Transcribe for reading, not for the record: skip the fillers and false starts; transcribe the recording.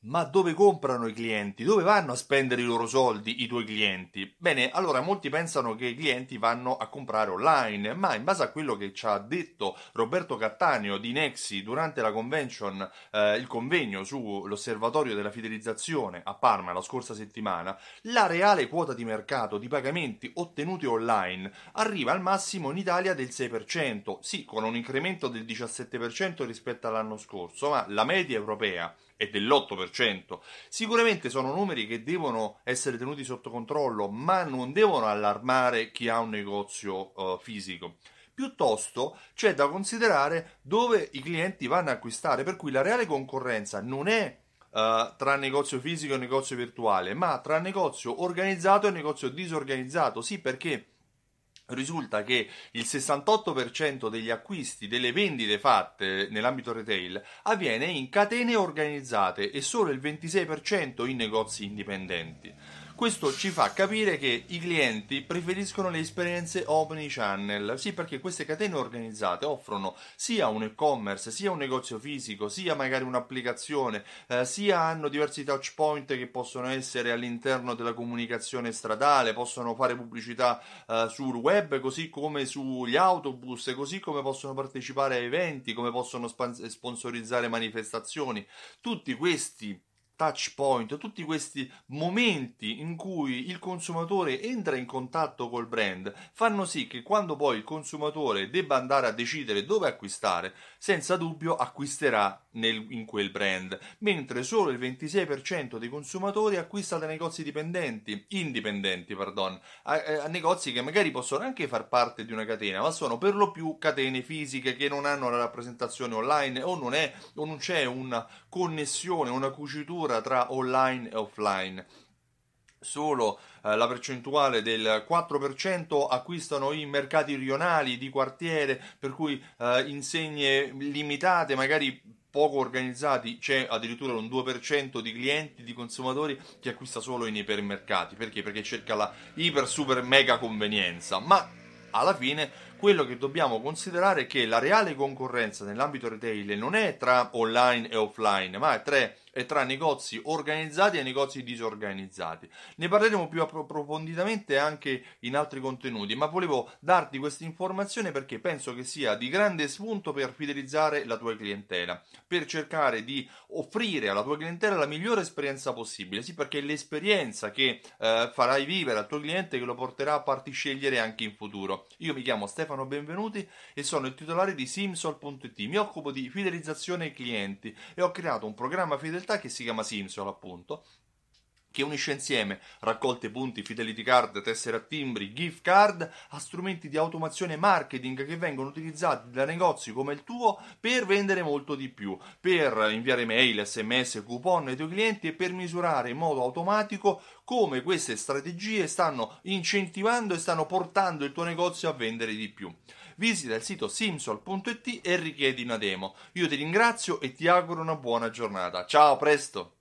Ma dove comprano i clienti? Dove vanno a spendere i loro soldi i tuoi clienti? Bene, allora molti pensano che i clienti vanno a comprare online, ma in base a quello che ci ha detto Roberto Cattaneo di Nexi durante la convention, il convegno sull'osservatorio della fidelizzazione a Parma la scorsa settimana, la reale quota di mercato di pagamenti ottenuti online arriva al massimo in Italia del 6%, sì, con un incremento del 17% rispetto all'anno scorso, ma la media europea e dell'8%. Sicuramente sono numeri che devono essere tenuti sotto controllo, ma non devono allarmare chi ha un negozio fisico. Piuttosto c'è da considerare dove i clienti vanno a acquistare, per cui la reale concorrenza non è tra negozio fisico e negozio virtuale, ma tra negozio organizzato e negozio disorganizzato. Sì, perché risulta che il 68% degli acquisti, delle vendite fatte nell'ambito retail, avviene in catene organizzate e solo il 26% in negozi indipendenti. Questo ci fa capire che i clienti preferiscono le esperienze omnichannel, sì, perché queste catene organizzate offrono sia un e-commerce, sia un negozio fisico, sia magari un'applicazione, sia hanno diversi touch point che possono essere all'interno della comunicazione stradale, possono fare pubblicità sul web, così come sugli autobus, così come possono partecipare a eventi, come possono sponsorizzare manifestazioni. Tutti questi touch point, tutti questi momenti in cui il consumatore entra in contatto col brand fanno sì che quando poi il consumatore debba andare a decidere dove acquistare, senza dubbio acquisterà in quel brand, mentre solo il 26% dei consumatori acquista da negozi indipendenti, a negozi che magari possono anche far parte di una catena, ma sono per lo più catene fisiche che non hanno la rappresentazione online o non c'è una connessione, una cucitura tra online e offline. Solo la percentuale del 4% acquistano in mercati rionali di quartiere, per cui insegne limitate, magari poco organizzati. C'è addirittura un 2% di clienti, di consumatori che acquista solo in ipermercati. Perché? Perché cerca la iper super mega convenienza. Ma alla fine quello che dobbiamo considerare è che la reale concorrenza nell'ambito retail non è tra online e offline, ma è tra negozi organizzati e negozi disorganizzati. Ne parleremo più approfonditamente anche in altri contenuti, ma volevo darti questa informazione perché penso che sia di grande spunto per fidelizzare la tua clientela, per cercare di offrire alla tua clientela la migliore esperienza possibile. Sì, perché è l'esperienza che farai vivere al tuo cliente che lo porterà a farti scegliere anche in futuro. Io mi chiamo Stefano Benvenuti e sono il titolare di Simsol.it, mi occupo di fidelizzazione ai clienti e ho creato un programma fedeltà che si chiama Simsol, appunto, che unisce insieme raccolte punti, fidelity card, tessere a timbri, gift card a strumenti di automazione e marketing che vengono utilizzati da negozi come il tuo per vendere molto di più, per inviare mail, sms, coupon ai tuoi clienti e per misurare in modo automatico come queste strategie stanno incentivando e stanno portando il tuo negozio a vendere di più. Visita il sito Simsol.it e richiedi una demo. Io ti ringrazio e ti auguro una buona giornata. Ciao, a presto!